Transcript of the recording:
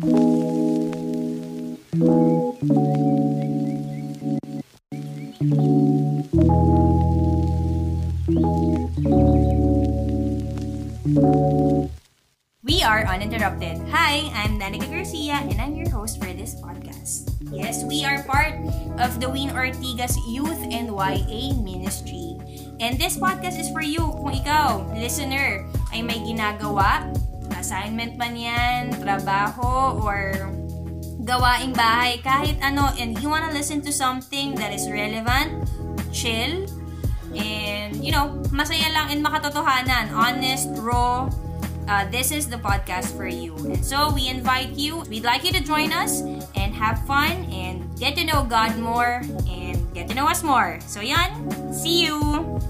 We are Uninterrupted. Hi, I'm Danica Garcia and I'm your host for this podcast. Yes, we are part of the Win Ortigas Youth and YA Ministry. And this podcast is for you kung ikaw, listener, ay may ginagawa, assignment man yan, trabaho, or gawaing bahay, kahit ano, and you wanna listen to something that is relevant, chill, and you know, masaya lang and makatotohanan, honest, raw. This is the podcast for you. And so we invite you. We'd like you to join us and have fun and get to know God more and get to know us more. So yan, see you!